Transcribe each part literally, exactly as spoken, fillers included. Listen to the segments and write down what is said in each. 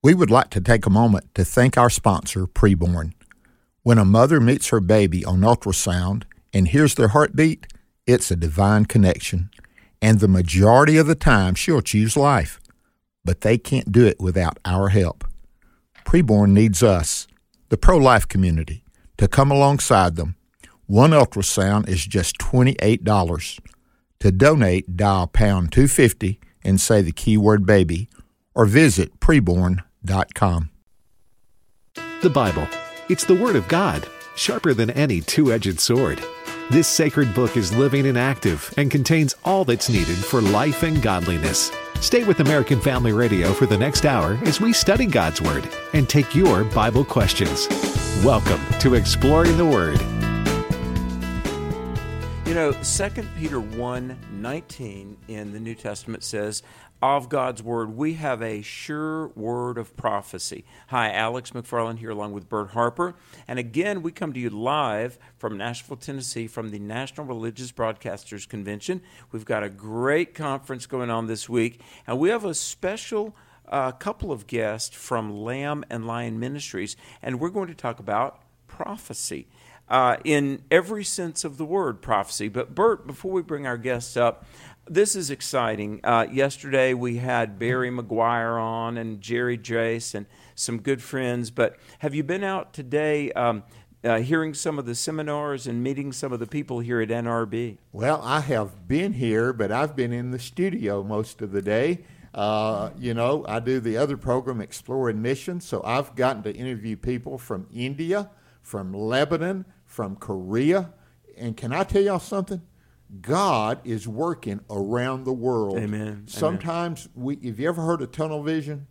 We would like to take a moment to thank our sponsor, Preborn. When a mother meets her baby on ultrasound and hears their heartbeat, it's a divine connection. And the majority of the time, she'll choose life. But they can't do it without our help. Preborn needs us, the pro-life community, to come alongside them. One ultrasound is just twenty-eight dollars. To donate, dial pound two fifty and say the keyword baby, or visit preborn dot com. The Bible. It's the Word of God, sharper than any two-edged sword. This sacred book is living and active and contains all that's needed for life and godliness. Stay with American Family Radio for the next hour as we study God's Word and take your Bible questions. Welcome to Exploring the Word. You know, Second Peter one nineteen in the New Testament says, of God's Word, we have a sure word of prophecy. Hi, Alex McFarland here along with Bert Harper. And again, we come to you live from Nashville, Tennessee, from the National Religious Broadcasters Convention. We've got a great conference going on this week, and we have a special uh, couple of guests from Lamb and Lion Ministries, and we're going to talk about prophecy. Uh, in every sense of the word, prophecy. But Bert, before we bring our guests up, this is exciting. Uh, yesterday we had Barry McGuire on and Jerry Jace and some good friends. But have you been out today um, uh, hearing some of the seminars and meeting some of the people here at N R B? Well, I have been here, but I've been in the studio most of the day. Uh, you know, I do the other program, Exploring Missions, so I've gotten to interview people from India, from Lebanon, from Korea. And can I tell y'all something? God is working around the world. Amen. Sometimes, Amen. we, have you ever heard of tunnel vision?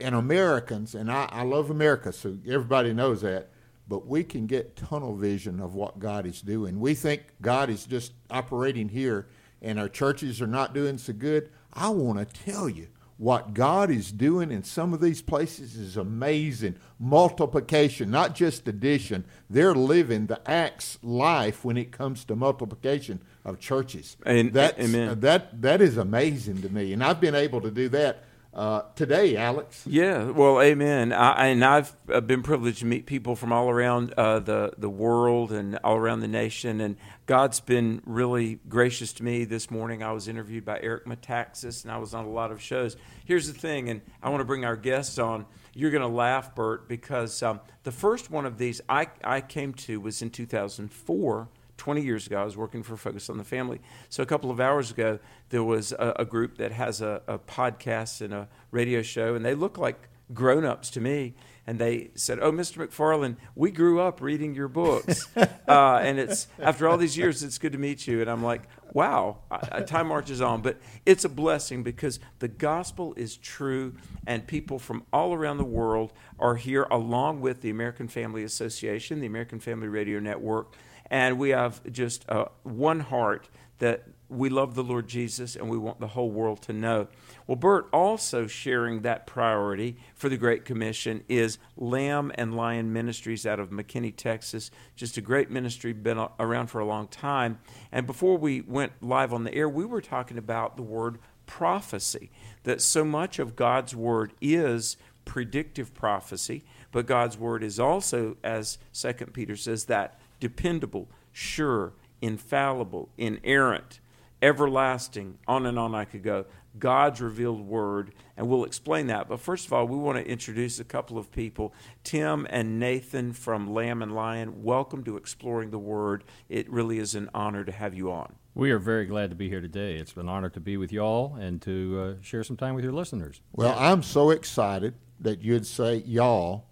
And Americans, and I, I love America, so everybody knows that, but we can get tunnel vision of what God is doing. We think God is just operating here and our churches are not doing so good. I want to tell you, what God is doing in some of these places is amazing. Multiplication, not just addition. They're living the Acts life when it comes to multiplication of churches. And that's, Amen. That, that is amazing to me. And I've been able to do that uh, today, Alex. Yeah, well, amen. I, and I've been privileged to meet people from all around uh, the, the world and all around the nation. And God's been really gracious to me. This morning I was interviewed by Eric Metaxas, and I was on a lot of shows. Here's the thing, and I want to bring our guests on. You're going to laugh, Bert, because um, the first one of these I, I came to was in two thousand four, twenty years ago. I was working for Focus on the Family. So a couple of hours ago, there was a, a group that has a, a podcast and a radio show, and they look like grown-ups to me. And they said, oh, Mister McFarland, we grew up reading your books. uh, and it's after all these years, it's good to meet you. And I'm like, wow, I, I, time marches on. But it's a blessing because the gospel is true, and people from all around the world are here along with the American Family Association, the American Family Radio Network. And we have just uh, one heart that we love the Lord Jesus and we want the whole world to know. Well, Bert, also sharing that priority for the Great Commission is Lamb and Lion Ministries out of McKinney, Texas. Just a great ministry, been around for a long time. And before we went live on the air, we were talking about the word prophecy, that so much of God's Word is predictive prophecy, but God's Word is also, as Second Peter says, that dependable, sure, infallible, inerrant, everlasting, on and on I could go, God's revealed word, and we'll explain that. But first of all, we want to introduce a couple of people, Tim and Nathan from Lamb and Lion. Welcome to Exploring the Word. It really is an honor to have you on. We are very glad to be here today. It's been an honor to be with you all and to uh, share some time with your listeners. Well, yeah. I'm so excited that you'd say y'all.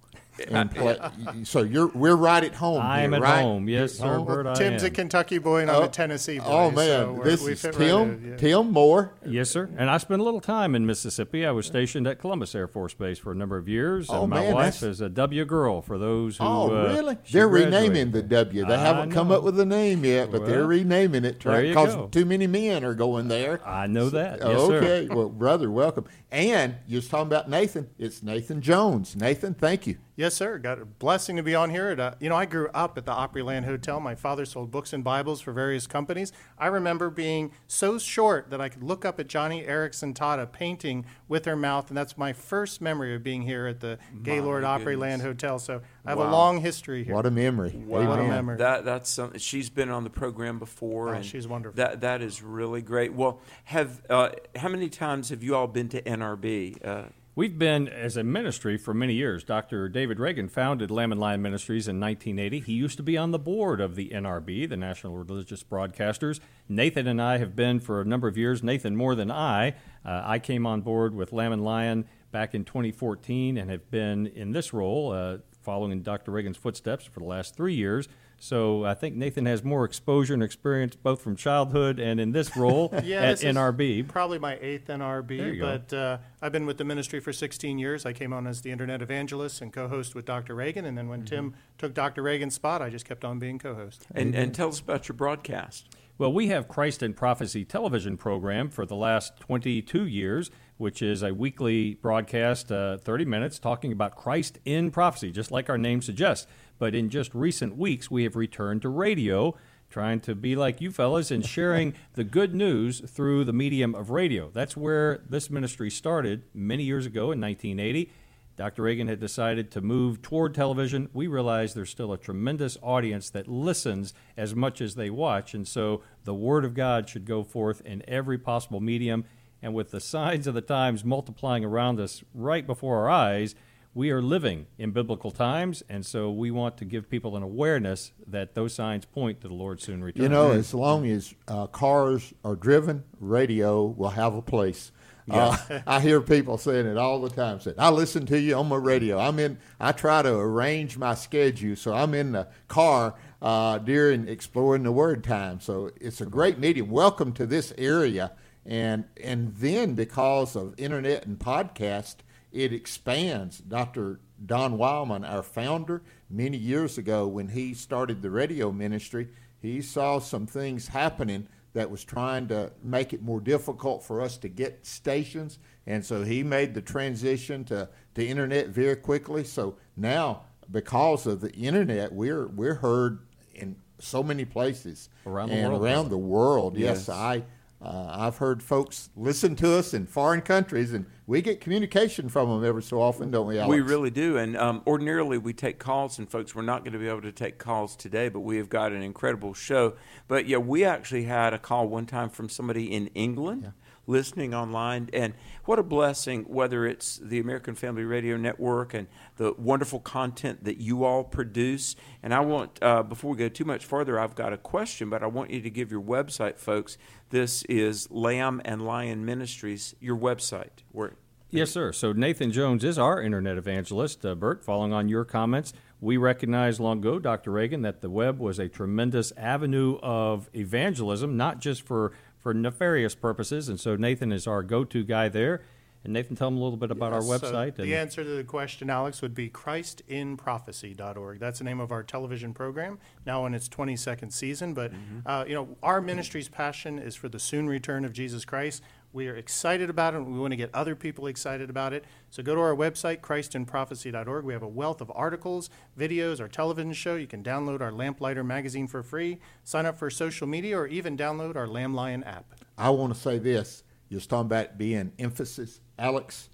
And play, so you're we're right at home. I'm here, at right? home, yes, sir. Oh, Bert, Tim's I am. a Kentucky boy, and I'm oh, a Tennessee boy. Oh man, so this is Tim. Right in, yeah. Tim Moore. Yes, sir. And I spent a little time in Mississippi. I was stationed at Columbus Air Force Base for a number of years. Oh, and my man, wife that's... is a W girl. For those who oh uh, really, they're graduated. renaming the W. They I haven't know. come up with a name yet, but well, they're renaming it because right? too many men are going there. I know that. So, yes, okay, sir. Well, brother, welcome. And you was talking about Nathan. It's Nathan Jones. Nathan, thank you. Yes, sir. Got a blessing to be on here. At, uh, you know, I grew up at the Opryland Hotel. My father sold books and Bibles for various companies. I remember being so short that I could look up at Johnny Erickson Tata painting with her mouth, and that's my first memory of being here at the my Gaylord goodness. Opryland Hotel. So I have wow. a long history here. What a memory. Wow. What a memory. That, that's some, she's been on the program before. Oh, and she's wonderful. That, that is really great. Well, have uh, how many times have you all been to N R B? Uh We've been as a ministry for many years. Doctor David Reagan founded Lamb and Lion Ministries in nineteen eighty. He used to be on the board of the N R B, the National Religious Broadcasters. Nathan and I have been for a number of years, Nathan more than I. Uh, I came on board with Lamb and Lion back in twenty fourteen and have been in this role uh, following in Doctor Reagan's footsteps for the last three years. So I think Nathan has more exposure and experience both from childhood and in this role yeah, at this N R B. Probably my eighth N R B, but uh, I've been with the ministry for sixteen years. I came on as the internet evangelist and co-host with Doctor Reagan, and then when mm-hmm. Tim took Doctor Reagan's spot, I just kept on being co-host. And, and tell us about your broadcast. Well, we have Christ in Prophecy television program for the last twenty-two years, which is a weekly broadcast, uh, thirty minutes, talking about Christ in Prophecy, just like our name suggests. But in just recent weeks, we have returned to radio, trying to be like you fellas and sharing the good news through the medium of radio. That's where this ministry started many years ago in nineteen eighty. Doctor Reagan had decided to move toward television. We realized there's still a tremendous audience that listens as much as they watch, and so the Word of God should go forth in every possible medium. And with the signs of the times multiplying around us right before our eyes, we are living in biblical times, and so we want to give people an awareness that those signs point to the Lord soon returning. You know, as long as uh, cars are driven, radio will have a place. Yeah. Uh, I hear people saying it all the time. Saying, I listen to you on my radio. I'm in. I try to arrange my schedule, so I'm in the car uh, during exploring the Word time. So it's a great medium. Welcome to this area. And and then because of internet and podcast, it expands. Doctor Don Wildmon, our founder, many years ago when he started the radio ministry, he saw some things happening that was trying to make it more difficult for us to get stations. And so he made the transition to, to internet very quickly. So now because of the internet, we're we're heard in so many places around the and world. around the world. Yes, yes I Uh, I've heard folks listen to us in foreign countries, and we get communication from them every so often, don't we, Alex? We really do, and um, ordinarily we take calls, and folks, we're not going to be able to take calls today, but we have got an incredible show. But, yeah, we actually had a call one time from somebody in England yeah. listening online, and what a blessing, whether it's the American Family Radio Network and the wonderful content that you all produce. And I want, uh, before we go too much further, I've got a question, but I want you to give your website, folks. This is Lamb and Lion Ministries, your website. Where- yes, sir. So Nathan Jones is our internet evangelist. Uh, Bert, following on your comments, we recognized long ago, Doctor Reagan, that the web was a tremendous avenue of evangelism, not just for, for nefarious purposes. And so Nathan is our go-to guy there. And Nathan, tell them a little bit about yes, our website. So the answer to the question, Alex, would be christ in prophecy dot org. That's the name of our television program, now in its twenty-second season. But, mm-hmm. uh, you know, our ministry's passion is for the soon return of Jesus Christ. We are excited about it, and we want to get other people excited about it. So go to our website, christ in prophecy dot org. We have a wealth of articles, videos, our television show. You can download our Lamplighter magazine for free, sign up for social media, or even download our Lamb Lion app. I want to say this. You're talking about being emphasis. Alex,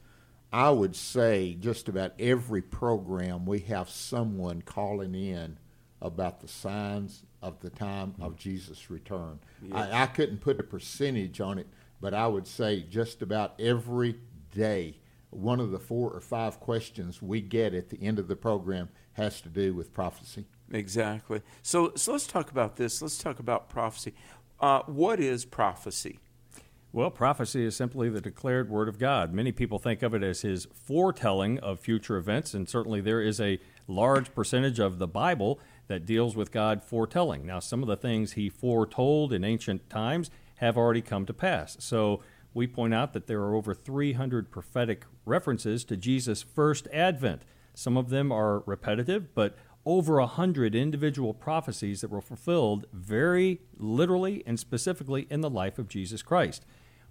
I would say just about every program we have someone calling in about the signs of the time of Jesus' return. Yes. I, I couldn't put a percentage on it, but I would say just about every day, one of the four or five questions we get at the end of the program has to do with prophecy. Exactly. So, so let's talk about this. Let's talk about prophecy. Uh, what is prophecy? Well, prophecy is simply the declared word of God. Many people think of it as his foretelling of future events, and certainly there is a large percentage of the Bible that deals with God foretelling. Now, some of the things he foretold in ancient times have already come to pass. So we point out that there are over three hundred prophetic references to Jesus' first advent. Some of them are repetitive, but over one hundred individual prophecies that were fulfilled very literally and specifically in the life of Jesus Christ.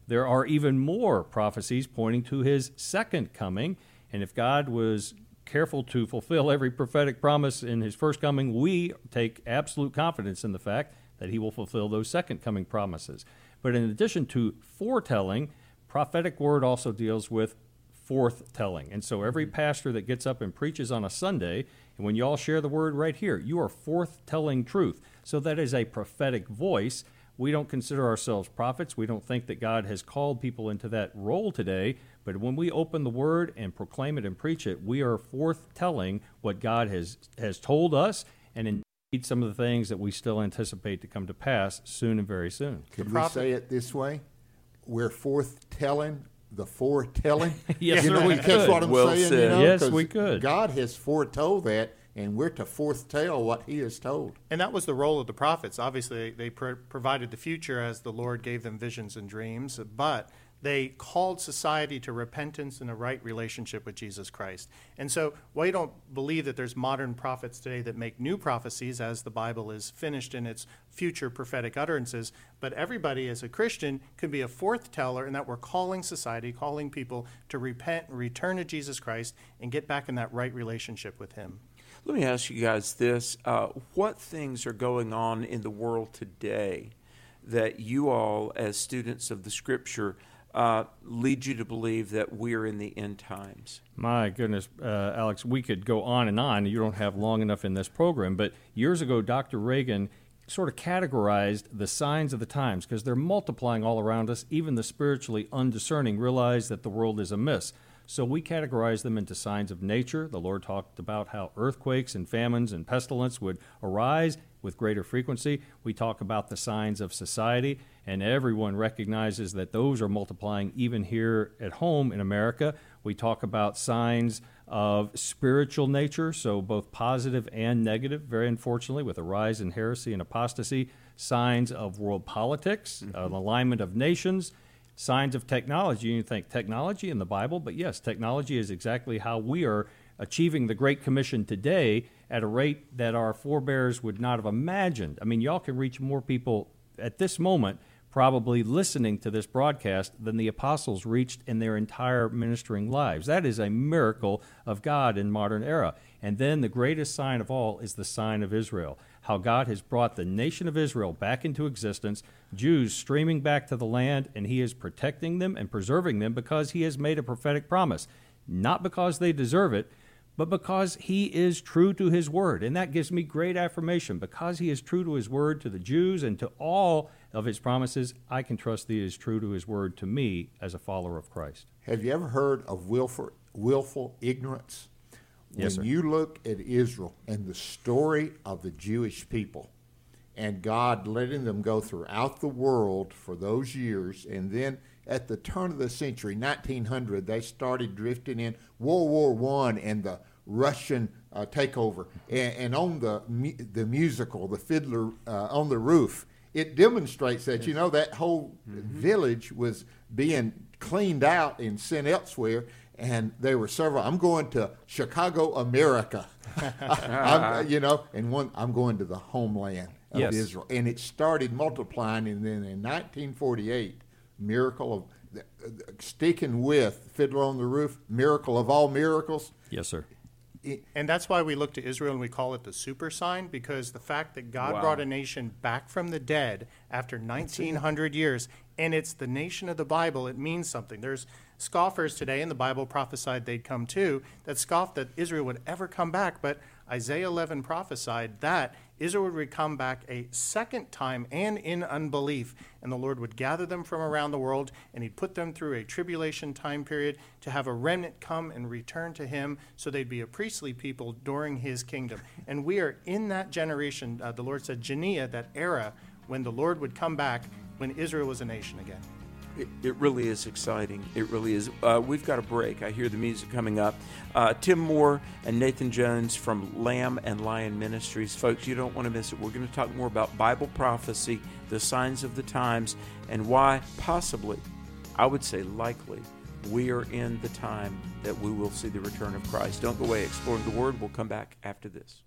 There are even more prophecies pointing to his second coming, and if God was careful to fulfill every prophetic promise in his first coming, we take absolute confidence in the fact that he will fulfill those second coming promises. But in addition to foretelling, prophetic word also deals with forthtelling. And so every pastor that gets up and preaches on a Sunday, and when you all share the word right here, you are forthtelling truth. So that is a prophetic voice. We don't consider ourselves prophets. We don't think that God has called people into that role today. But when we open the word and proclaim it and preach it, we are forthtelling what God has, has told us, and indeed some of the things that we still anticipate to come to pass soon and very soon. Could we say it this way? We're forthtelling the foretelling? Yes, you sir, know, we could. What I'm well saying, said. You know, yes, we could. God has foretold that, and we're to foretell what he has told. And that was the role of the prophets. Obviously, they pro- provided the future as the Lord gave them visions and dreams, but they called society to repentance and a right relationship with Jesus Christ. And so while you don't believe that there's modern prophets today that make new prophecies as the Bible is finished in its future prophetic utterances, but everybody as a Christian could be a forthsteller in that we're calling society, calling people to repent and return to Jesus Christ and get back in that right relationship with him. Let me ask you guys this. Uh, what things are going on in the world today that you all, as students of the Scripture, Uh, lead you to believe that we're in the end times? My goodness, uh, Alex, we could go on and on. You don't have long enough in this program. But years ago, Doctor Reagan sort of categorized the signs of the times because they're multiplying all around us. Even the spiritually undiscerning realize that the world is amiss. So we categorize them into signs of nature. The Lord talked about how earthquakes and famines and pestilence would arise with greater frequency. We talk about the signs of society, and everyone recognizes that those are multiplying even here at home in America. We talk about signs of spiritual nature, so both positive and negative, very unfortunately, with a rise in heresy and apostasy, signs of world politics, mm-hmm. an alignment of nations, signs of technology. You think technology in the Bible, but yes, technology is exactly how we are achieving the Great Commission today at a rate that our forebears would not have imagined. I mean, y'all can reach more people at this moment probably listening to this broadcast than the apostles reached in their entire ministering lives. That is a miracle of God in modern era. And then the greatest sign of all is the sign of Israel, how God has brought the nation of Israel back into existence, Jews streaming back to the land, and he is protecting them and preserving them because he has made a prophetic promise, not because they deserve it, but because he is true to his word. And that gives me great affirmation. Because he is true to his word, to the Jews, and to all of his promises, I can trust that he is true to his word to me as a follower of Christ. Have you ever heard of willful, willful ignorance? Yes, sir. When you look at Israel and the story of the Jewish people and God letting them go throughout the world for those years, and then at the turn of the century, nineteen hundred, they started drifting in. World War One and the Russian uh, takeover, and, and on the mu- the musical, the Fiddler uh, on the Roof, it demonstrates that, you know, that whole mm-hmm. village was being cleaned out and sent elsewhere, and there were several. I'm going to Chicago, America, I'm, you know, and one I'm going to the homeland of yes. Israel, and it started multiplying, and then in nineteen forty-eight. Miracle of uh, sticking with Fiddler on the Roof, miracle of all miracles. Yes, sir. It, and that's why we look to Israel and we call it the super sign, because the fact that God wow. brought a nation back from the dead after nineteen hundred years, and it's the nation of the Bible, it means something. There's scoffers today, and the Bible prophesied they'd come too, that scoffed that Israel would ever come back, but Isaiah eleven prophesied that Israel would come back a second time and in unbelief, and the Lord would gather them from around the world, and he'd put them through a tribulation time period to have a remnant come and return to him so they'd be a priestly people during his kingdom. And we are in that generation, uh, the Lord said, Janea, that era when the Lord would come back when Israel was a nation again. It, it really is exciting. It really is. Uh, we've got a break. I hear the music coming up. Uh, Tim Moore and Nathan Jones from Lamb and Lion Ministries. Folks, you don't want to miss it. We're going to talk more about Bible prophecy, the signs of the times, and why possibly, I would say likely, we are in the time that we will see the return of Christ. Don't go away. Exploring the Word. We'll come back after this.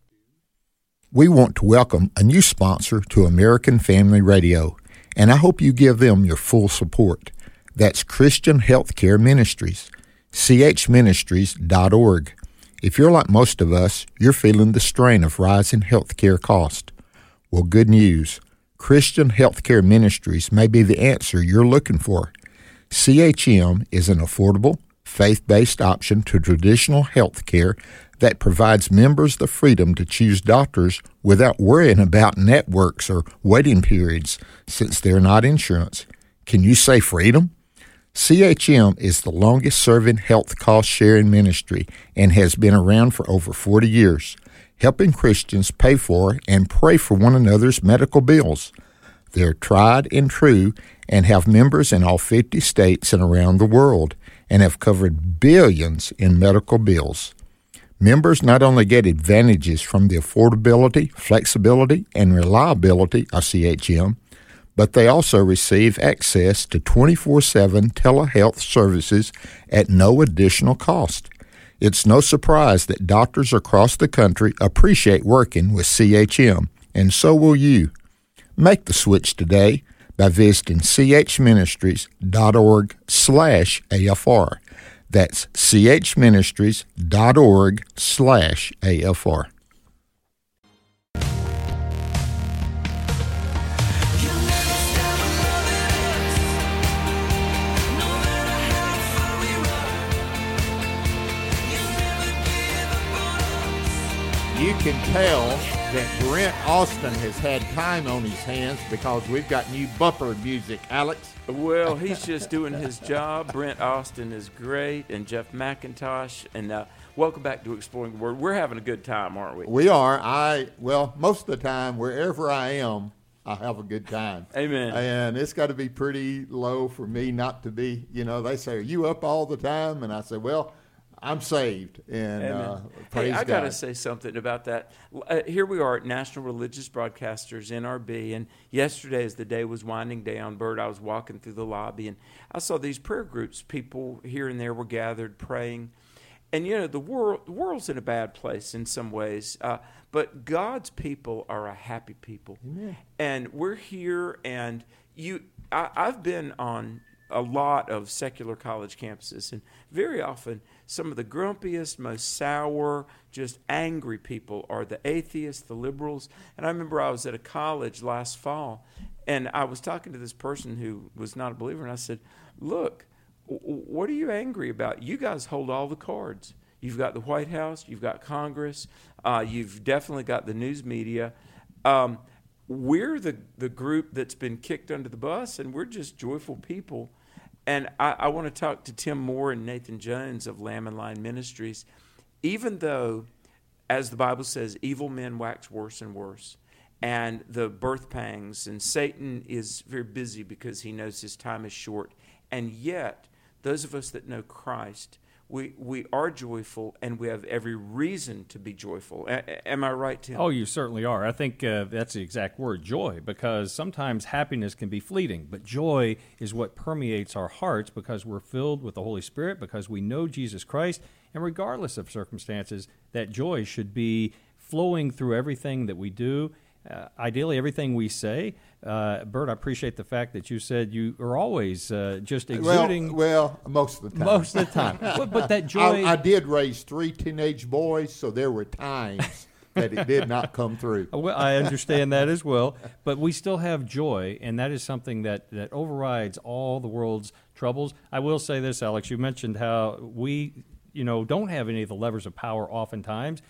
We want to welcome a new sponsor to American Family Radio, and I hope you give them your full support. That's Christian Healthcare Ministries, c h ministries dot org. If you're like most of us, you're feeling the strain of rising healthcare costs. Well, good news. Christian Healthcare Ministries may be the answer you're looking for. C H M is an affordable, faith-based option to traditional healthcare that provides members the freedom to choose doctors without worrying about networks or waiting periods since they're not insurance. Can you say freedom? C H M is the longest-serving health cost-sharing ministry and has been around for over forty years, helping Christians pay for and pray for one another's medical bills. They're tried and true and have members in all fifty states and around the world and have covered billions in medical bills. Members not only get advantages from the affordability, flexibility, and reliability of C H M, but they also receive access to twenty-four seven telehealth services at no additional cost. It's no surprise that doctors across the country appreciate working with C H M, and so will you. Make the switch today by visiting chministries.org slash AFR. That's chministries.org slash AFR. You can tell that Brent Austin has had time on his hands because we've got new bumper music, Alex. Well, he's just doing his job. Brent Austin is great, and Jeff McIntosh. And uh, welcome back to Exploring the Word. We're having a good time, aren't we? We are. I Well, most of the time, wherever I am, I have a good time. Amen. And it's got to be pretty low for me not to be, you know, they say, are you up all the time? And I say, well, I'm saved, and uh, praise hey, I God. I got to say something about that. Uh, here we are at National Religious Broadcasters, N R B, and yesterday as the day was winding down, Bert, I was walking through the lobby, and I saw these prayer groups. People here and there were gathered praying. And, you know, the world the world's in a bad place in some ways, uh, but God's people are a happy people. Amen. And we're here, and you. I, I've been on a lot of secular college campuses, and very often some of the grumpiest, most sour, just angry people are the atheists, the liberals. And I remember I was at a college last fall, and I was talking to this person who was not a believer, and I said, look, what are you angry about? You guys hold all the cards. You've got the White House, you've got Congress, uh, you've definitely got the news media. Um, we're the, the group that's been kicked under the bus, and we're just joyful people. And I, I want to talk to Tim Moore and Nathan Jones of Lamb and Lion Ministries. Even though, as the Bible says, evil men wax worse and worse, and the birth pangs, and Satan is very busy because he knows his time is short, and yet those of us that know Christ, we we are joyful, and we have every reason to be joyful. A- am I right, Tim? Oh, you certainly are. I think uh, that's the exact word, joy, because sometimes happiness can be fleeting, but joy is what permeates our hearts because we're filled with the Holy Spirit, because we know Jesus Christ, and regardless of circumstances, that joy should be flowing through everything that we do, uh, ideally everything we say. Uh, Bert, I appreciate the fact that you said you are always uh, just exuding. Well, well, most of the time. Most of the time. but, but that joy. I, I did raise three teenage boys, so there were times that it did not come through. Well, I understand that as well. But we still have joy, and that is something that, that overrides all the world's troubles. I will say this, Alex. You mentioned how we, you know, don't have any of the levers of power oftentimes.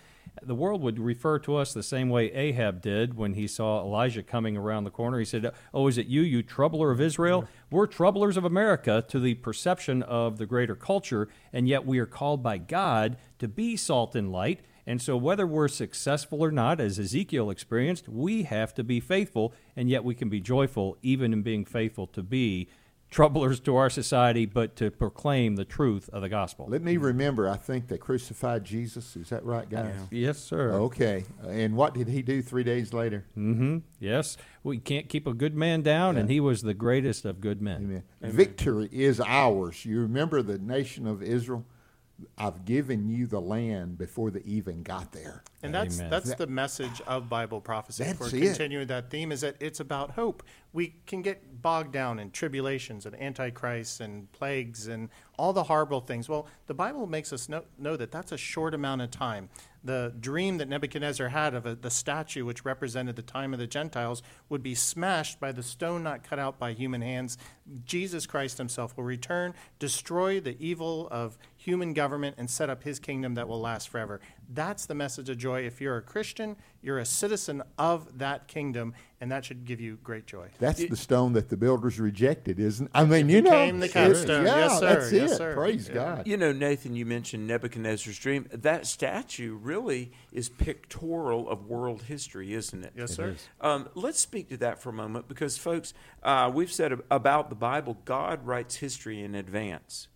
The world would refer to us the same way Ahab did when he saw Elijah coming around the corner. He said, oh, is it you, you troubler of Israel? Yeah. We're troublers of America to the perception of the greater culture, and yet we are called by God to be salt and light. And so whether we're successful or not, as Ezekiel experienced, we have to be faithful, and yet we can be joyful even in being faithful to be troublers to our society, but to proclaim the truth of the gospel. Let me remember, I think they crucified Jesus. Is that right, guys? Yeah. Yes, sir. Okay. And what did he do three days later? Mm-hmm. Yes. We can't keep a good man down, yeah. And he was the greatest of good men. Amen. Amen. Victory is ours. You remember the nation of Israel? I've given you the land before they even got there. And that's Amen. That's the message of Bible prophecy. That's for continuing it. That theme is that it's about hope. we can get bogged down in tribulations and antichrists and plagues and all the horrible things. Well, the Bible makes us know, know that that's a short amount of time. The dream that Nebuchadnezzar had of a, the statue which represented the time of the Gentiles would be smashed by the stone not cut out by human hands. Jesus Christ himself will return, destroy the evil of human government, and set up his kingdom that will last forever. That's the message of joy. If you're a Christian, you're a citizen of that kingdom, and that should give you great joy. That's it, the stone that the builders rejected, isn't it? I mean, it you know. It became the capstone. Yeah, yes, sir. That's yes, it. Sir. Praise yeah. God. You know, Nathan, you mentioned Nebuchadnezzar's dream. That statue really really is pictorial of world history, isn't it? Yes, sir. It um, let's speak to that for a moment because, folks, uh, we've said about the Bible, God writes history in advance,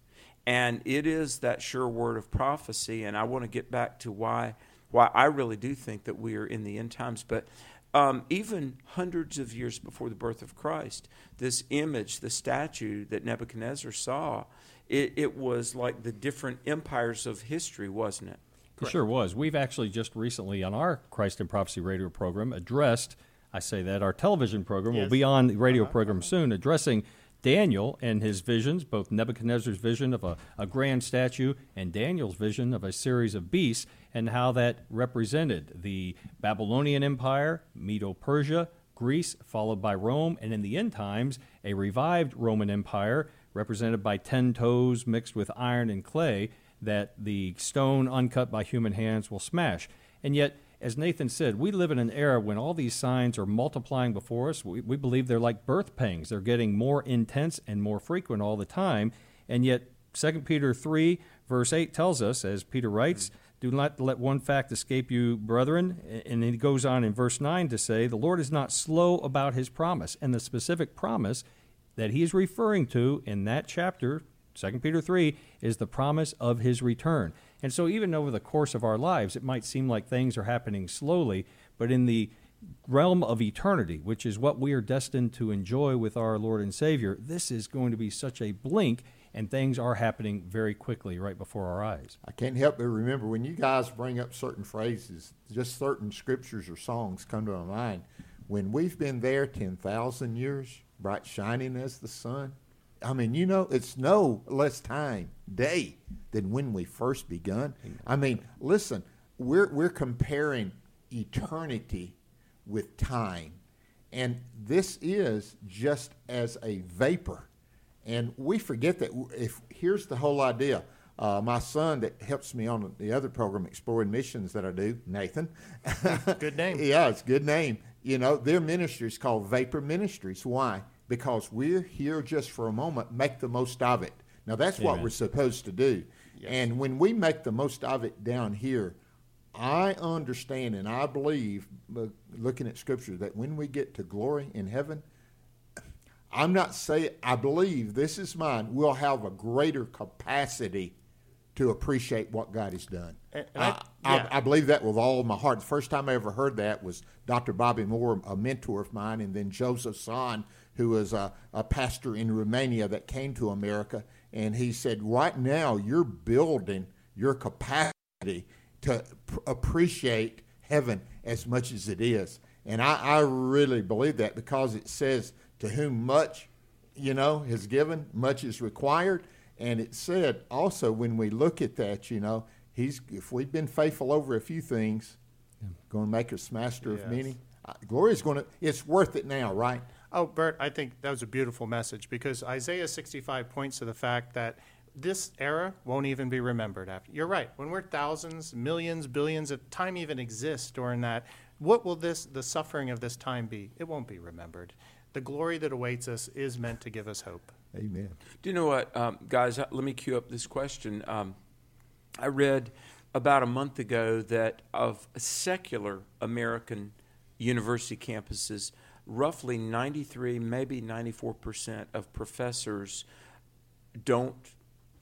and it is that sure word of prophecy, and I want to get back to why why I really do think that we are in the end times, but um, even hundreds of years before the birth of Christ, this image, the statue that Nebuchadnezzar saw, it, it was like the different empires of history, wasn't it? Correct. It sure was. We've actually just recently on our Christ in Prophecy radio program addressed, I say that, our television program yes. will be on the radio uh-huh. program soon, addressing Daniel and his visions, both Nebuchadnezzar's vision of a, a grand statue and Daniel's vision of a series of beasts, and how that represented the Babylonian Empire, Medo-Persia, Greece, followed by Rome, and in the end times, a revived Roman Empire represented by ten toes mixed with iron and clay, that the stone uncut by human hands will smash. And yet, as Nathan said, we live in an era when all these signs are multiplying before us. We, we believe they're like birth pangs. They're getting more intense and more frequent all the time. And yet, Second Peter three, verse eight tells us, as Peter writes, "Do not let one fact escape you, brethren." And he goes on in verse nine to say, "The Lord is not slow about his promise." And the specific promise that he is referring to in that chapter, Second Peter three, is the promise of his return. And so even over the course of our lives, it might seem like things are happening slowly, but in the realm of eternity, which is what we are destined to enjoy with our Lord and Savior, this is going to be such a blink, and things are happening very quickly right before our eyes. I can't help but remember, when you guys bring up certain phrases, just certain scriptures or songs come to my mind. When we've been there ten thousand years, bright shining as the sun, I mean, you know, it's no less time, day, than when we first begun. I mean, listen, we're we're comparing eternity with time. And this is just as a vapor. And we forget that. If here's the whole idea. Uh, my son that helps me on the other program, Exploring Missions, that I do, Nathan. Good name. Yeah, it's a good name. You know, their ministry is called Vapor Ministries. Why? Because we're here just for a moment, make the most of it. Now, that's Amen. What we're supposed to do. Yes. And when we make the most of it down here, I understand and I believe, looking at Scripture, that when we get to glory in heaven, I'm not saying, I believe, this is mine, we'll have a greater capacity to appreciate what God has done. And I, I, yeah. I, I believe that with all of my heart. The first time I ever heard that was Doctor Bobby Moore, a mentor of mine, and then Joseph Son, who was a, a pastor in Romania that came to America, and he said, right now you're building your capacity to pr- appreciate heaven as much as it is. And I, I really believe that, because it says, to whom much, you know, is given, much is required. And it said also, when we look at that, you know, he's if we've been faithful over a few things, yeah. going to make us master yes. of many. Glory is going to, it's worth it now, right? Oh, Bert, I think that was a beautiful message, because Isaiah sixty-five points to the fact that this era won't even be remembered after. You're right. When we're thousands, millions, billions, if time even exists during that, what will this the suffering of this time be? It won't be remembered. The glory that awaits us is meant to give us hope. Amen. Do you know what, um, guys, let me cue up this question. Um, I read about a month ago that of secular American university campuses, roughly ninety-three, maybe ninety-four percent of professors don't,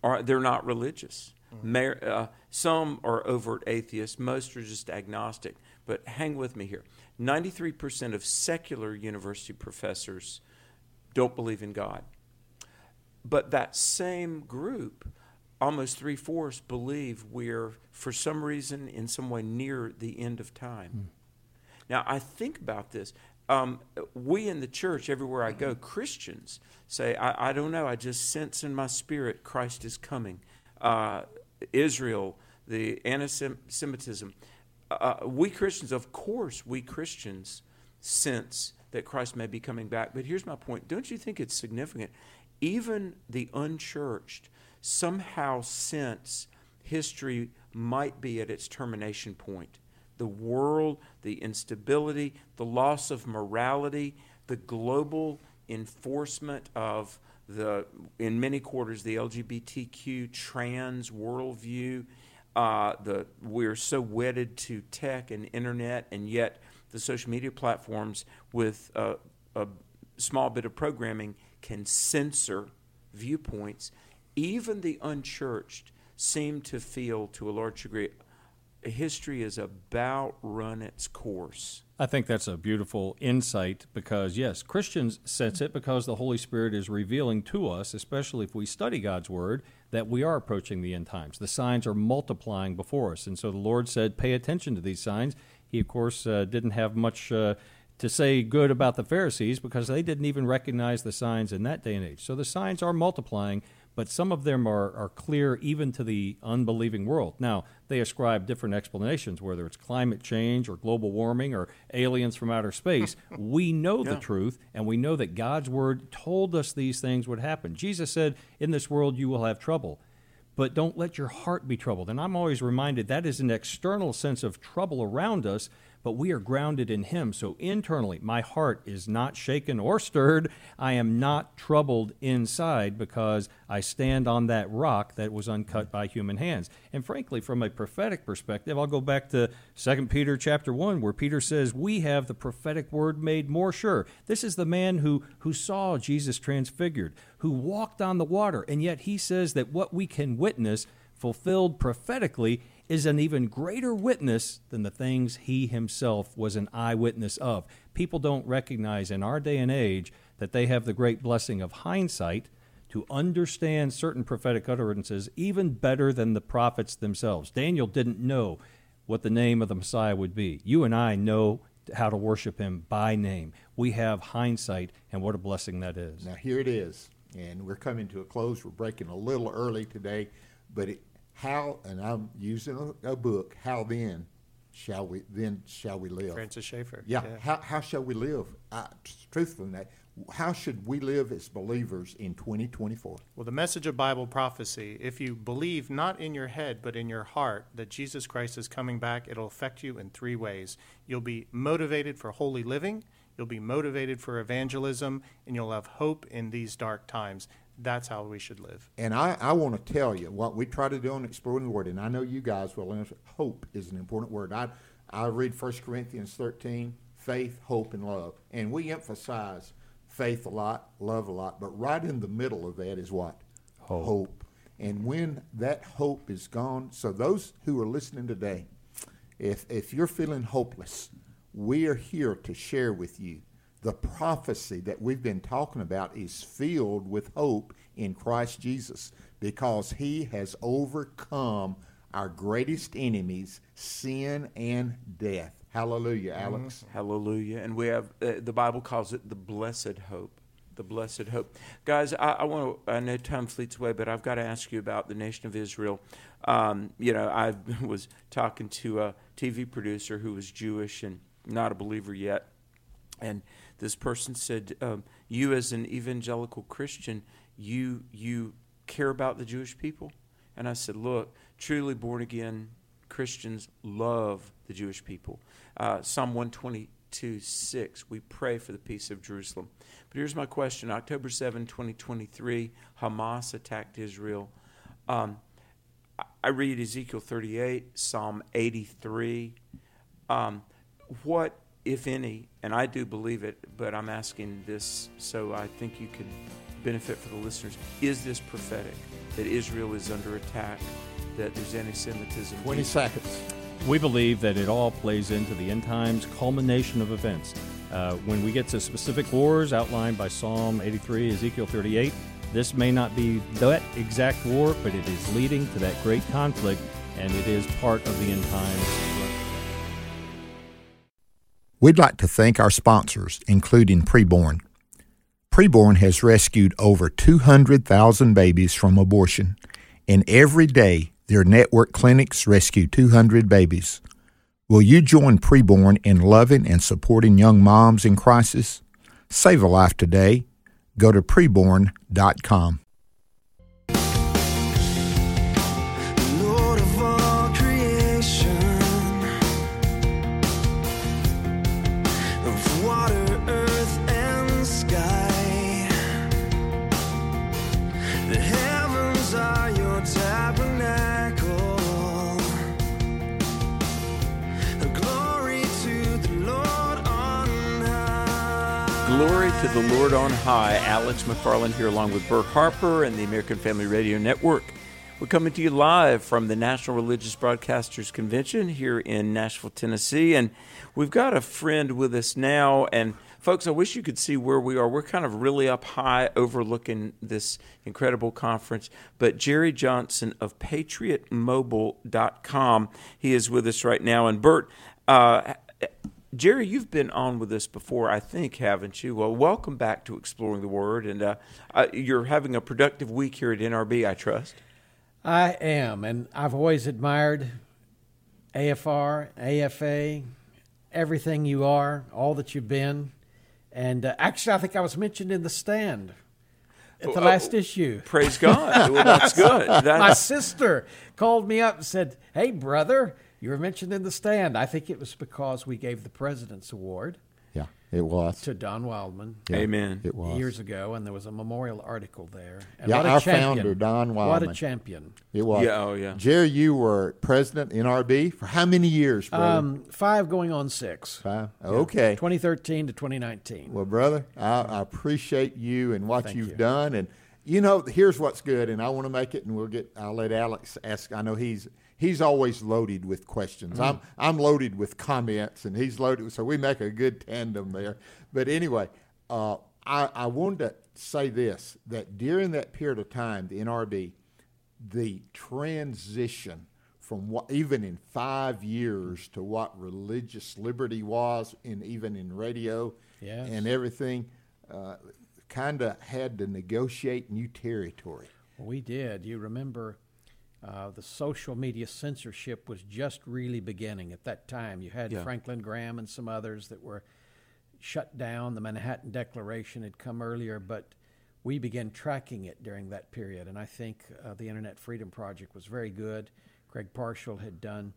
are they're not religious. Mm-hmm. Mar- uh, some are overt atheists, most are just agnostic. But hang with me here. ninety-three percent of secular university professors don't believe in God. But that same group, almost three-fourths, believe we're, for some reason, in some way near the end of time. Mm. Now, I think about this. um, we in the church, everywhere I go, Christians say, I, I don't know, I just sense in my spirit Christ is coming. Uh, Israel, the anti-Semitism. Uh, we Christians, of course, we Christians sense that Christ may be coming back. But here's my point. Don't you think it's significant? Even the unchurched somehow sense history might be at its termination point. The world, the instability, the loss of morality, the global enforcement of the, in many quarters, the L G B T Q, trans worldview. Uh, the we're so wedded to tech and internet, and yet the social media platforms with uh, a small bit of programming can censor viewpoints. Even the unchurched seem to feel, to a large degree, history is about run its course. I think that's a beautiful insight because, yes, Christians sense it because the Holy Spirit is revealing to us, especially if we study God's Word, that we are approaching the end times. The signs are multiplying before us. And so the Lord said, pay attention to these signs. He, of course, uh, didn't have much uh, to say good about the Pharisees because they didn't even recognize the signs in that day and age. So the signs are multiplying, but some of them are, are clear even to the unbelieving world. Now, they ascribe different explanations, whether it's climate change or global warming or aliens from outer space. We know yeah. the truth, and we know that God's Word told us these things would happen. Jesus said, in this world you will have trouble, but don't let your heart be troubled. And I'm always reminded that is an external sense of trouble around us, but we are grounded in Him. So internally, my heart is not shaken or stirred. I am not troubled inside because I stand on that rock that was uncut by human hands. And frankly, from a prophetic perspective, I'll go back to Second Peter chapter one, where Peter says, we have the prophetic word made more sure. This is the man who, who saw Jesus transfigured, who walked on the water, and yet he says that what we can witness fulfilled prophetically is an even greater witness than the things he himself was an eyewitness of. People don't recognize in our day and age that they have the great blessing of hindsight to understand certain prophetic utterances even better than the prophets themselves. Daniel didn't know what the name of the Messiah would be. You and I know how to worship him by name. We have hindsight, and what a blessing that is. Now, here it is, and we're coming to a close. We're breaking a little early today, but it How, and I'm using a, a book, How Then Shall We Then Shall We Live? Francis Schaeffer. Yeah, yeah. How, how shall we live? I, truthfully, Nate, how should we live as believers in twenty twenty-four? Well, the message of Bible prophecy, if you believe not in your head but in your heart that Jesus Christ is coming back, it'll affect you in three ways. You'll be motivated for holy living, you'll be motivated for evangelism, and you'll have hope in these dark times. That's how we should live. And I, I want to tell you what we try to do on Exploring the Word, and I know you guys will understand, hope is an important word. I I read First Corinthians thirteen, faith, hope, and love. And we emphasize faith a lot, love a lot, but right in the middle of that is what? Hope. hope. And when that hope is gone, so those who are listening today, if if you're feeling hopeless, we are here to share with you. The prophecy that we've been talking about is filled with hope in Christ Jesus because he has overcome our greatest enemies, sin and death. Hallelujah, Alex. Mm-hmm. Hallelujah. And we have, uh, the Bible calls it the blessed hope, the blessed hope. Guys, I, I want to, I know time fleets away, but I've got to ask you about the nation of Israel. Um, you know, I was talking to a T V producer who was Jewish and not a believer yet. And this person said, um, you as an evangelical Christian, you you care about the Jewish people? And I said, look, truly born-again Christians love the Jewish people. Uh, Psalm one twenty-two, six, we pray for the peace of Jerusalem. But here's my question. October seventh, twenty twenty-three, Hamas attacked Israel. Um, I read Ezekiel thirty-eight, Psalm eighty-three. Um, what... if any, and I do believe it, but I'm asking this so I think you can benefit for the listeners. Is this prophetic, that Israel is under attack, that there's anti-Semitism? twenty seconds. We believe that it all plays into the end times culmination of events. Uh, when we get to specific wars outlined by Psalm eighty-three, Ezekiel thirty-eight, this may not be that exact war, but it is leading to that great conflict, and it is part of the end times. We'd like to thank our sponsors, including Preborn. Preborn has rescued over two hundred thousand babies from abortion, and every day their network clinics rescue two hundred babies. Will you join Preborn in loving and supporting young moms in crisis? Save a life today. Go to preborn dot com. Glory to the Lord on high. Alex McFarland here along with Bert Harper and the American Family Radio Network. We're coming to you live from the National Religious Broadcasters Convention here in Nashville, Tennessee. And we've got a friend with us now. And folks, I wish you could see where we are. We're kind of really up high overlooking this incredible conference. But Jerry Johnson of Patriot Mobile dot com, he is with us right now. And Bert, uh, Jerry, you've been on with us before, I think, haven't you? Well, welcome back to Exploring the Word, and uh, uh, you're having a productive week here at N R B, I trust. I am, and I've always admired A F R, A F A, everything you are, all that you've been, and uh, actually I think I was mentioned in the stand at the oh, last issue. Praise God. Well, that's good. That's... My sister called me up and said, "Hey, brother, you were mentioned in the stand." I think it was because we gave the President's Award. Yeah, it was. To Don Wildmon. Yeah, Amen. It was. Years ago, and there was a memorial article there. And yeah, our champion. founder, Don Wildmon. What a champion. It was. Yeah, oh, yeah. Jerry, you were president, N R B, for how many years, brother? Um, five going on six. Five? Okay. Yeah, twenty thirteen to twenty nineteen. Well, brother, I, I appreciate you and what Thank you've you. done. And, you know, here's what's good, and I want to make it, and we'll get, I'll let Alex ask. I know he's... He's always loaded with questions. Mm. I'm I'm loaded with comments, and he's loaded. So we make a good tandem there. But anyway, uh, I, I wanted to say this, that during that period of time, the N R B, the transition from what, even in five years to what religious liberty was, and even in radio yes. and everything, uh, kind of had to negotiate new territory. We did. You remember... Uh, the social media censorship was just really beginning at that time. You had yeah. Franklin Graham and some others that were shut down. The Manhattan Declaration had come earlier, but we began tracking it during that period. And I think uh, the Internet Freedom Project was very good. Greg Parshall had done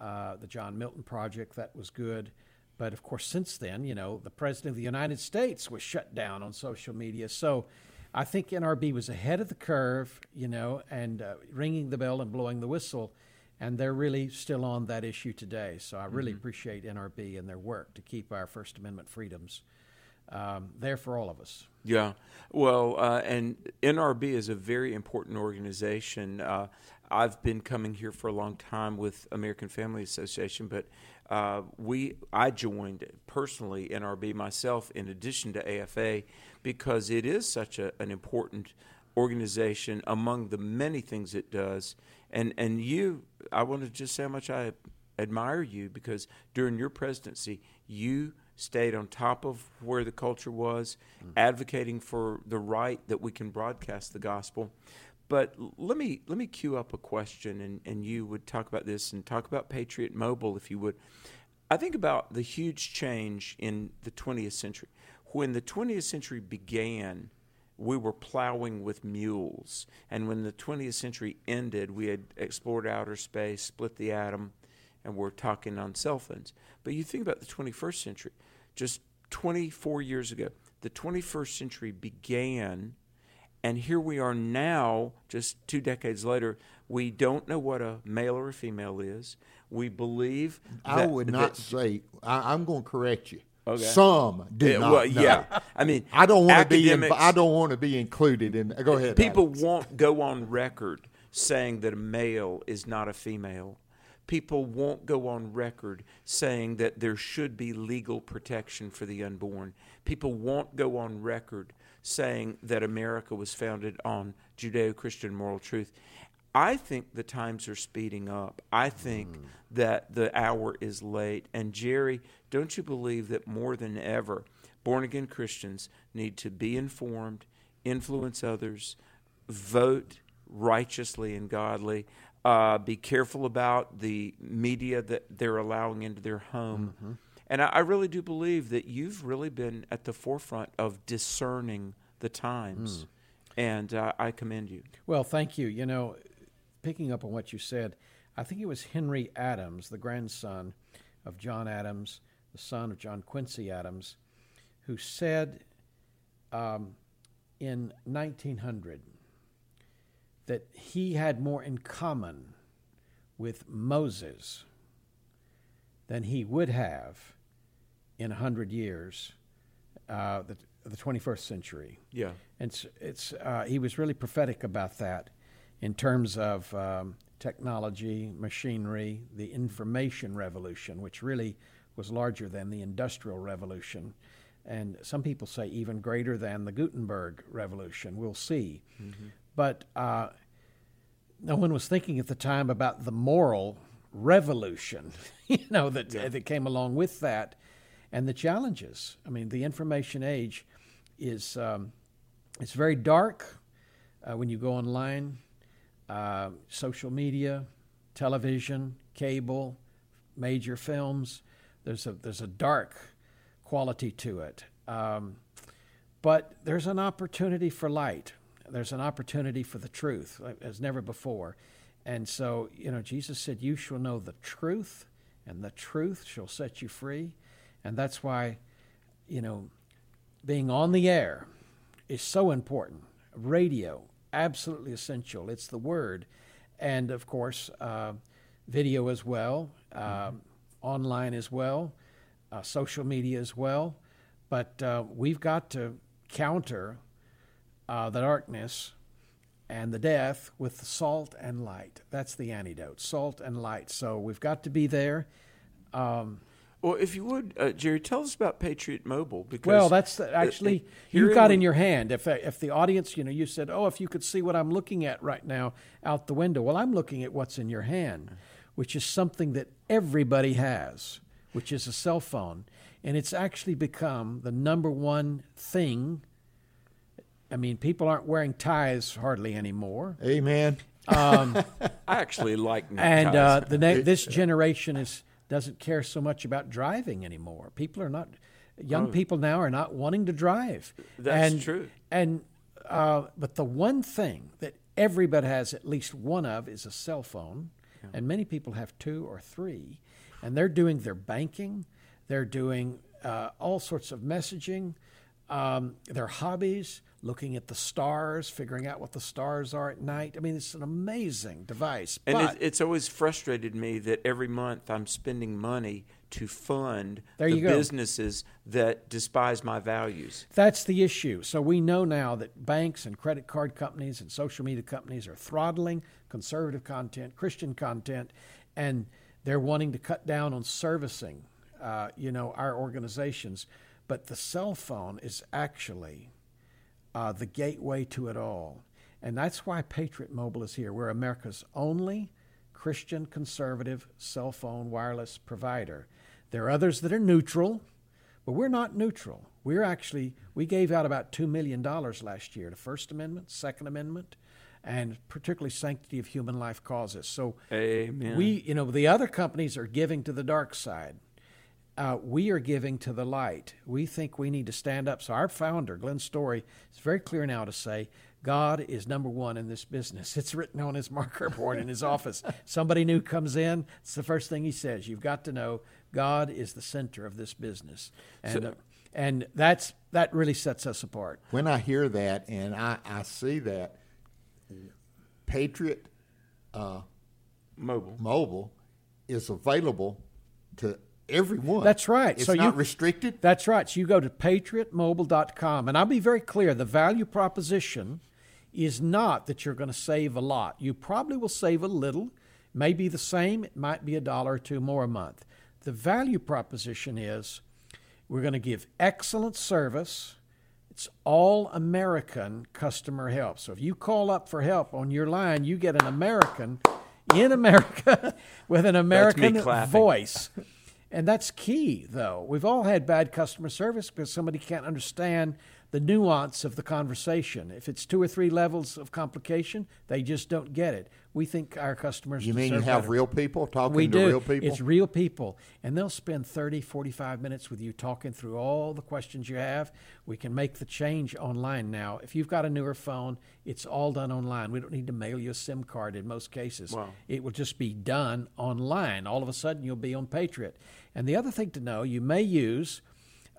uh, the John Milton Project. That was good. But, of course, since then, you know, the President of the United States was shut down on social media. So... I think N R B was ahead of the curve, you know, and uh, ringing the bell and blowing the whistle, and they're really still on that issue today. So I really mm-hmm. appreciate N R B and their work to keep our First Amendment freedoms um, there for all of us. Yeah. Well, uh, and N R B is a very important organization. Uh, I've been coming here for a long time with American Family Association, but uh, we I joined personally N R B myself in addition to A F A because it is such a, an important organization among the many things it does. And, and you, I want to just say how much I admire you because during your presidency, you stayed on top of where the culture was, mm-hmm. advocating for the right that we can broadcast the gospel. But let me let me cue up a question, and, and you would talk about this and talk about Patriot Mobile, if you would. I think about the huge change in the twentieth century. When the twentieth century began, we were plowing with mules. And when the twentieth century ended, we had explored outer space, split the atom, and we're talking on cell phones. But you think about the twenty-first century. Just twenty-four years ago, the twenty-first century began. And here we are now, just two decades later, we don't know what a male or a female is. We believe that... I would not that, say... I, I'm going to correct you. Okay. Some do yeah, not well, know. Yeah. I mean, I don't want to be inv- I don't want to be included in... Go ahead. People Alex. won't go on record saying that a male is not a female. People won't go on record saying that there should be legal protection for the unborn. People won't go on record saying that America was founded on Judeo-Christian moral truth. I think the times are speeding up. I think mm. that the hour is late. And Jerry, don't you believe that more than ever, born-again Christians need to be informed, influence others, vote righteously and godly, uh, be careful about the media that they're allowing into their home. Mm-hmm. And I, I really do believe that you've really been at the forefront of discerning the times. Mm. And uh, I commend you. Well, thank you. You know, picking up on what you said, I think it was Henry Adams, the grandson of John Adams, the son of John Quincy Adams, who said um, in nineteen hundred that he had more in common with Moses than he would have in one hundred years, uh, the, the twenty-first century. Yeah. And it's, it's uh, he was really prophetic about that in terms of um, technology, machinery, the information revolution, which really was larger than the Industrial Revolution, and some people say even greater than the Gutenberg Revolution. We'll see. Mm-hmm. But uh, no one was thinking at the time about the moral revolution, you know, that, yeah. that came along with that, and the challenges. I mean, the information age is... Um, It's very dark uh, when you go online, uh, social media, television, cable, major films. There's a there's a dark quality to it. Um, but there's an opportunity for light. There's an opportunity for the truth as never before. And so, you know, Jesus said, you shall know the truth, and the truth shall set you free. And that's why, you know, being on the air is so important. Radio, absolutely essential. It's the word. And, of course, uh, video as well, uh, mm-hmm. online as well, uh, social media as well. But uh, we've got to counter uh, the darkness and the death with salt and light. That's the antidote, salt and light. So we've got to be there. Um Well, if you would, uh, Jerry, tell us about Patriot Mobile. Because well, that's the, actually, the, you got in your hand. If if the audience, you know, you said, oh, if you could see what I'm looking at right now out the window. Well, I'm looking at what's in your hand, which is something that everybody has, which is a cell phone. And it's actually become the number one thing. I mean, people aren't wearing ties hardly anymore. Amen. Um, I actually like neckties. And uh, the ne- this generation is... doesn't care so much about driving anymore. People are not, young oh. people now are not wanting to drive. That's and, true. And uh, but the one thing that everybody has at least one of is a cell phone, yeah. and many people have two or three, and they're doing their banking, they're doing uh, all sorts of messaging, um, their hobbies, looking at the stars, figuring out what the stars are at night. I mean, it's an amazing device. And it, it's always frustrated me that every month I'm spending money to fund there the businesses that despise my values. That's the issue. So we know now that banks and credit card companies and social media companies are throttling conservative content, Christian content, and they're wanting to cut down on servicing, uh, you know, our organizations. But the cell phone is actually... Uh, the gateway to it all. And that's why Patriot Mobile is here. We're America's only Christian conservative cell phone wireless provider. There are others that are neutral, but we're not neutral. We're actually, we gave out about two million dollars last year to First Amendment, Second Amendment, and particularly sanctity of human life causes. So Amen. we, you know, the other companies are giving to the dark side. Uh, we are giving to the light. We think we need to stand up. So our founder, Glenn Story, is very clear now to say, God is number one in this business. It's written on his marker board in his office. Somebody new comes in, it's the first thing he says. You've got to know God is the center of this business. And so, uh, and that's that really sets us apart. When I hear that and I, I see that, Patriot uh, Mobile. Mobile is available to everyone. That's right. It's so not you, restricted. That's right. So you go to Patriot Mobile dot com, and I'll be very clear. The value proposition is not that you're going to save a lot. You probably will save a little, maybe the same. It might be a dollar or two more a month. The value proposition is we're going to give excellent service. It's all American customer help. So if you call up for help on your line, you get an American in America with an American voice. And that's key, though. We've all had bad customer service because somebody can't understand the nuance of the conversation. If it's two or three levels of complication, they just don't get it. We think our customers deserve better. You mean you have real people talking we to do. real people? It's real people. And they'll spend thirty, forty-five minutes with you talking through all the questions you have. We can make the change online now. If you've got a newer phone, it's all done online. We don't need to mail you a SIM card in most cases. Wow. It will just be done online. All of a sudden, you'll be on Patriot. And the other thing to know, you may use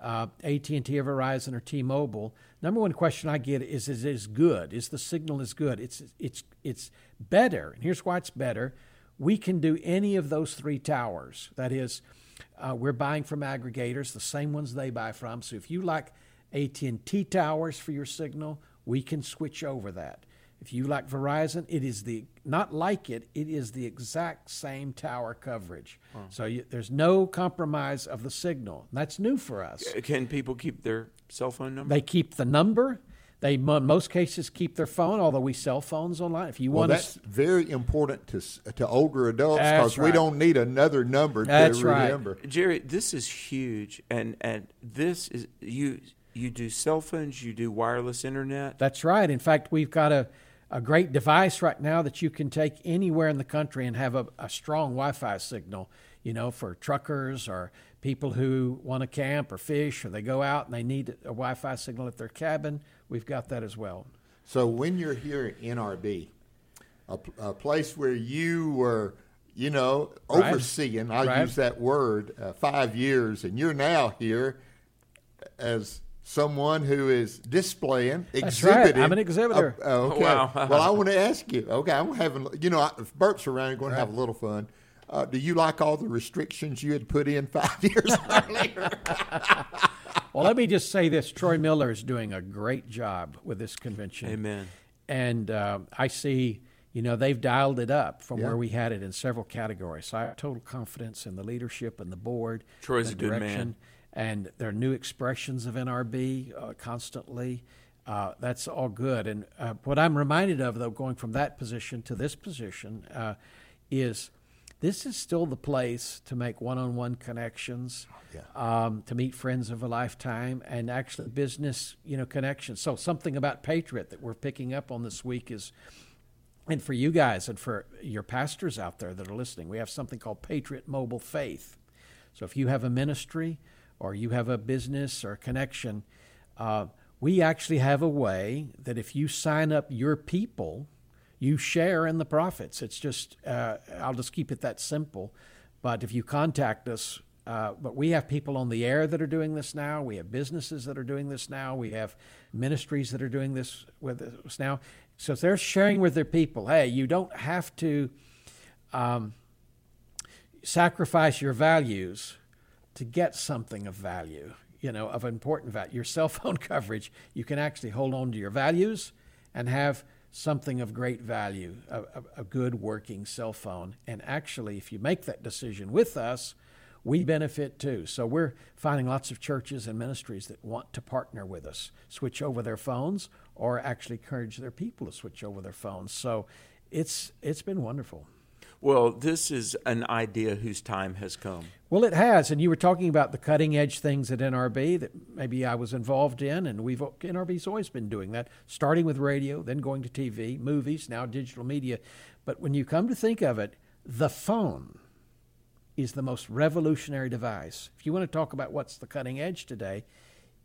Uh, A T and T or Verizon or T-Mobile. Number one question I get is, is it good? Is the signal as good? It's it's it's better. And here's why it's better. We can do any of those three towers. That is, uh, we're buying from aggregators, the same ones they buy from. So if you like A T and T towers for your signal, we can switch over that. If you like Verizon, it is the, not like it, it is the exact same tower coverage. Wow. So you, there's no compromise of the signal. That's new for us. Can people keep their cell phone number? They keep the number. They, in most cases, keep their phone, although we sell phones online. If you well, want, that's to, very important to to older adults because right. we don't need another number that's to remember. Right. Jerry, this is huge, and, and this is, you you do cell phones, you do wireless internet. That's right. In fact, we've got a a great device right now that you can take anywhere in the country and have a, a strong Wi-Fi signal, you know, for truckers or people who want to camp or fish, or they go out and they need a Wi-Fi signal at their cabin. We've got that as well. So when you're here at N R B, a, a place where you were, you know, overseeing, right. I'll right. use that word, uh, five years, and you're now here as someone who is displaying, exhibiting. That's right. I'm an exhibitor. Uh, oh, okay. Wow. Well, I want to ask you. Okay, I'm having. You know, if Bert's around, we're going right. to have a little fun. Uh, do you like all the restrictions you had put in five years earlier? Well, let me just say this: Troy Miller is doing a great job with this convention. Amen. And uh, I see, you know, they've dialed it up from yeah. where we had it in several categories. So I have total confidence in the leadership and the board. Troy's a good man. And there are new expressions of N R B uh, constantly. Uh, that's all good. And uh, what I'm reminded of, though, going from that position to this position, uh, is this is still the place to make one-on-one connections, yeah. um, to meet friends of a lifetime, and actually business, you know, connections. So something about Patriot that we're picking up on this week is, and for you guys and for your pastors out there that are listening, we have something called Patriot Mobile Faith. So if you have a ministry, or you have a business or a connection, uh, we actually have a way that if you sign up your people, you share in the profits. It's just, uh, I'll just keep it that simple. But if you contact us, uh, but we have people on the air that are doing this now. We have businesses that are doing this now. We have ministries that are doing this with us now. So they're sharing with their people. Hey, you don't have to um, sacrifice your values to get something of value, you know, of important value. Your cell phone coverage, you can actually hold on to your values and have something of great value, a, a good working cell phone. And actually, if you make that decision with us, we benefit too. So we're finding lots of churches and ministries that want to partner with us, switch over their phones, or actually encourage their people to switch over their phones. So it's it's been wonderful. Well, this is an idea whose time has come. Well, it has, and you were talking about the cutting-edge things at N R B that maybe I was involved in, and we've N R B's always been doing that, starting with radio, then going to T V, movies, now digital media. But when you come to think of it, the phone is the most revolutionary device. If you want to talk about what's the cutting edge today,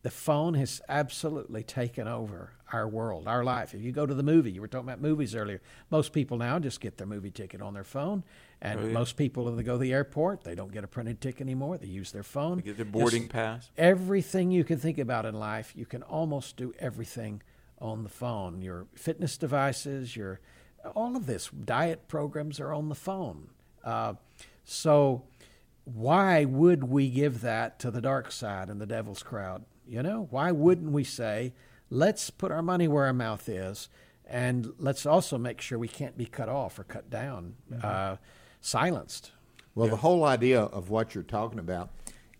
the phone has absolutely taken over our world, our life. If you go to the movie, you were talking about movies earlier. Most people now just get their movie ticket on their phone. And oh, yeah. most people, when they go to the airport, they don't get a printed ticket anymore. They use their phone. They get their boarding it's, pass. Everything you can think about in life, you can almost do everything on the phone. Your fitness devices, your all of this. Diet programs are on the phone. Uh, so why would we give that to the dark side and the devil's crowd? You know, why wouldn't we say, let's put our money where our mouth is, and let's also make sure we can't be cut off or cut down, mm-hmm. uh, silenced. Well, yeah. the whole idea of what you're talking about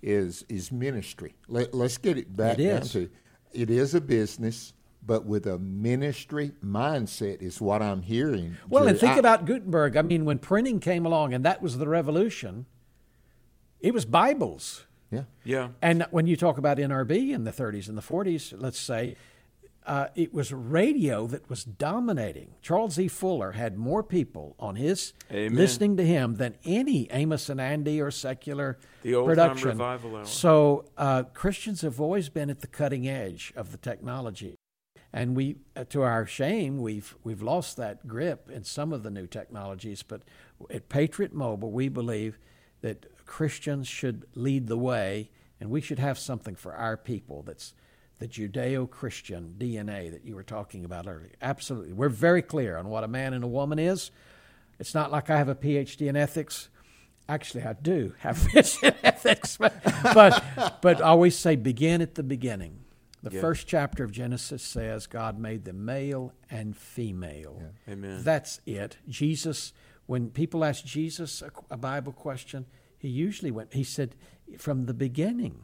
is is ministry. Let, let's get it back it down to it is a business, but with a ministry mindset is what I'm hearing. Well, Jerry, and think I, about Gutenberg. I mean, when printing came along, and that was the revolution, it was Bibles. Yeah. Yeah. And when you talk about N R B in the thirties and the forties, let's say, uh, it was radio that was dominating. Charles E. Fuller had more people on his Amen. listening to him than any Amos and Andy or secular the old production. Time revival hour. So uh, Christians have always been at the cutting edge of the technology. And we, uh, to our shame, we've we've lost that grip in some of the new technologies. But at Patriot Mobile, we believe that Christians should lead the way, and we should have something for our people that's the Judeo-Christian D N A that you were talking about earlier. Absolutely. We're very clear on what a man and a woman is. It's not like I have a P H D in ethics. Actually, I do have a P H D in ethics. But, but, but I always say begin at the beginning. The yeah. first chapter of Genesis says God made them male and female. Yeah. Amen. That's it. Jesus, when people ask Jesus a, a Bible question, he usually went, he said, from the beginning,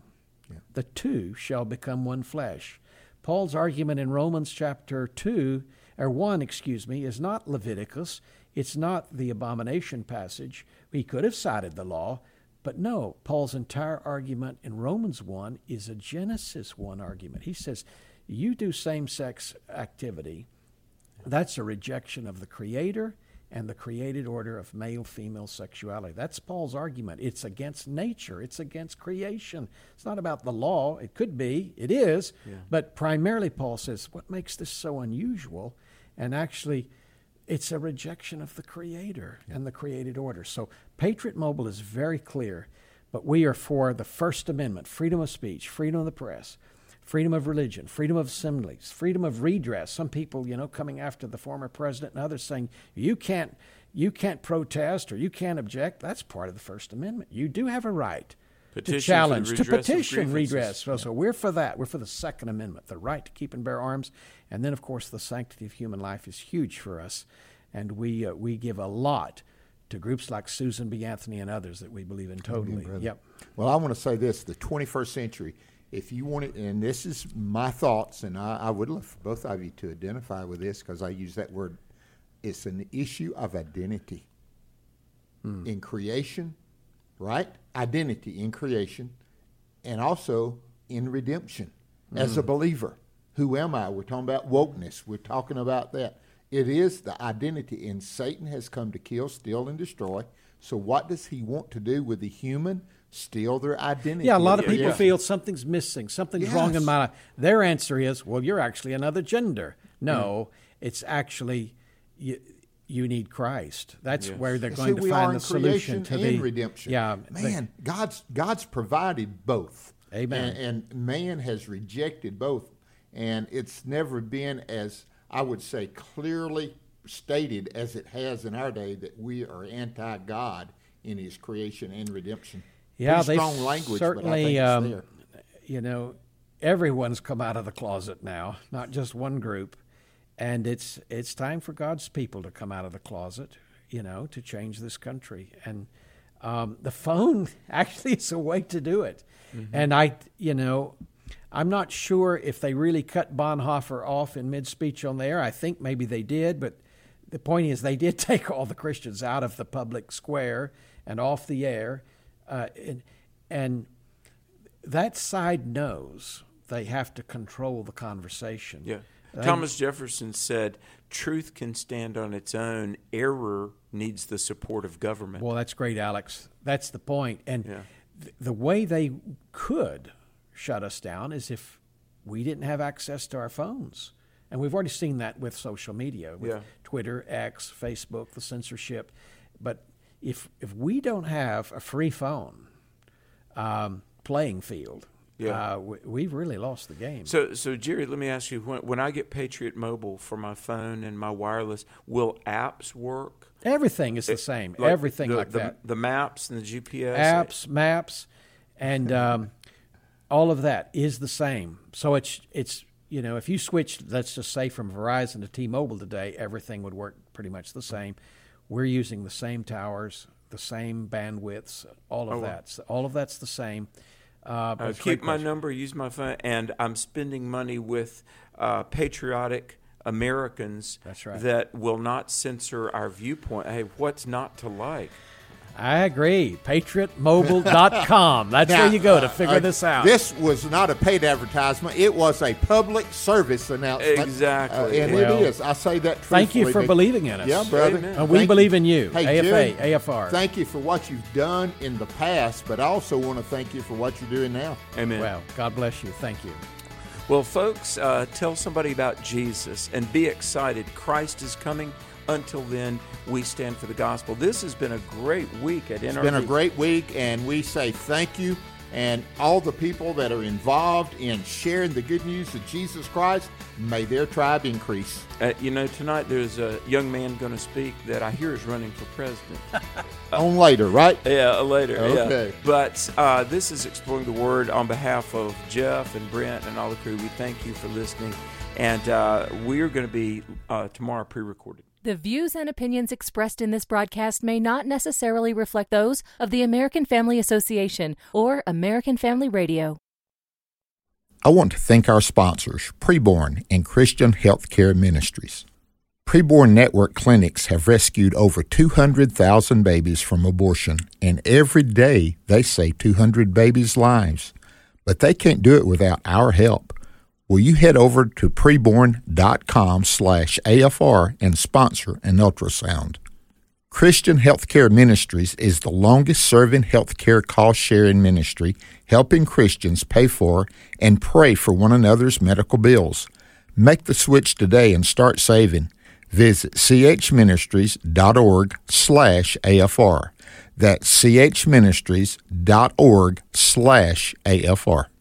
yeah. the two shall become one flesh. Paul's argument in Romans chapter two, or one, excuse me, is not Leviticus. It's not the abomination passage. He could have cited the law. But no, Paul's entire argument in Romans one is a Genesis one argument. He says, you do same-sex activity, that's a rejection of the Creator and the created order of male-female sexuality. That's Paul's argument. It's against nature. It's against creation. It's not about the law. It could be. It is. Yeah. But primarily, Paul says, what makes this so unusual? And actually, it's a rejection of the Creator and the created order. So Patriot Mobile is very clear, but we are for the First Amendment, freedom of speech, freedom of the press, freedom of religion, freedom of assemblies, freedom of redress. Some people, you know, coming after the former president and others saying, you can't, you can't protest or you can't object. That's part of the First Amendment. You do have a right petition to challenge, to, to petition redress. So, yeah. so we're for that. We're for the Second Amendment, the right to keep and bear arms. And then, of course, the sanctity of human life is huge for us. And we uh, we give a lot to groups like Susan B. Anthony and others that we believe in totally. You, yep. Well, I want to say this, the twenty-first century, if you want it, and this is my thoughts, and I, I would love for both of you to identify with this because I use that word. It's an issue of identity hmm. in creation. Right? Identity in creation and also in redemption mm. as a believer. Who am I? We're talking about wokeness. We're talking about that. It is the identity, and Satan has come to kill, steal, and destroy. So what does he want to do with the human? Steal their identity. Yeah, a lot of people yeah. feel something's missing, something's yes. wrong in my life. Their answer is, well, you're actually another gender. No, mm. it's actually... You, You need Christ. That's yes. where they're going see, to find the solution to the redemption. Yeah, man, they, God's God's provided both. Amen. And, and man has rejected both, and it's never been as I would say clearly stated as it has in our day that we are anti-God in His creation and redemption. Yeah, they strong language, certainly. But I think um, it's there. You know, everyone's come out of the closet now, not just one group. And it's it's time for God's people to come out of the closet, you know, to change this country. And um, the phone actually is a way to do it. Mm-hmm. And I, you know, I'm not sure if they really cut Bonhoeffer off in mid-speech on the air. I think maybe they did. But the point is they did take all the Christians out of the public square and off the air. Uh, and, and that side knows they have to control the conversation. Yeah. Thomas Jefferson said, truth can stand on its own. Error needs the support of government. Well, that's great, Alex. That's the point. And yeah. th- the way they could shut us down is if we didn't have access to our phones. And we've already seen that with social media, with yeah. Twitter, X, Facebook, the censorship. But if if we don't have a free phone um, playing field, Yeah. Uh, we, we've really lost the game. So, so Jerry, let me ask you, when, when I get Patriot Mobile for my phone and my wireless, will apps work? Everything is the same. It, like Everything the, like the, that. The maps and the G P S? Apps, maps, and um, all of that is the same. So it's, it's you know, if you switch, let's just say, from Verizon to T-Mobile today, everything would work pretty much the same. We're using the same towers, the same bandwidths, all of oh, that. Wow. So all of that's the same. Uh, uh, keep my number, use my phone, and I'm spending money with uh, patriotic Americans That's right. that will not censor our viewpoint. Hey, what's not to like? I agree. Patriot Mobile dot com. That's now, where you go to figure uh, uh, this out. This was not a paid advertisement. It was a public service announcement. Exactly. Uh, and well, it is. I say that truthfully. Thank you for believing in us. Yeah, brother. And we thank believe you. in you. Hey, A F A, Jim, A F R. Thank you for what you've done in the past, but I also want to thank you for what you're doing now. Amen. Well, God bless you. Thank you. Well, folks, uh, tell somebody about Jesus and be excited. Christ is coming. Until then, we stand for the gospel. This has been a great week at N R G. It's been a great week, and we say thank you. And all the people that are involved in sharing the good news of Jesus Christ, may their tribe increase. Uh, you know, tonight there's a young man going to speak that I hear is running for president. uh, On later, right? Yeah, later. Okay. Yeah. But uh, this is Exploring the Word. On behalf of Jeff and Brent and all the crew, we thank you for listening. And uh, we're going to be uh, tomorrow pre-recorded. The views and opinions expressed in this broadcast may not necessarily reflect those of the American Family Association or American Family Radio. I want to thank our sponsors, Preborn and Christian Healthcare Ministries. Preborn Network clinics have rescued over two hundred thousand babies from abortion, and every day they save two hundred babies' lives. But they can't do it without our help. Will you head over to preborn dot com slash A F R and sponsor an ultrasound? Christian Healthcare Ministries is the longest-serving healthcare cost-sharing ministry, helping Christians pay for and pray for one another's medical bills. Make the switch today and start saving. Visit c h ministries dot org slash A F R. That's c h ministries dot org slash A F R.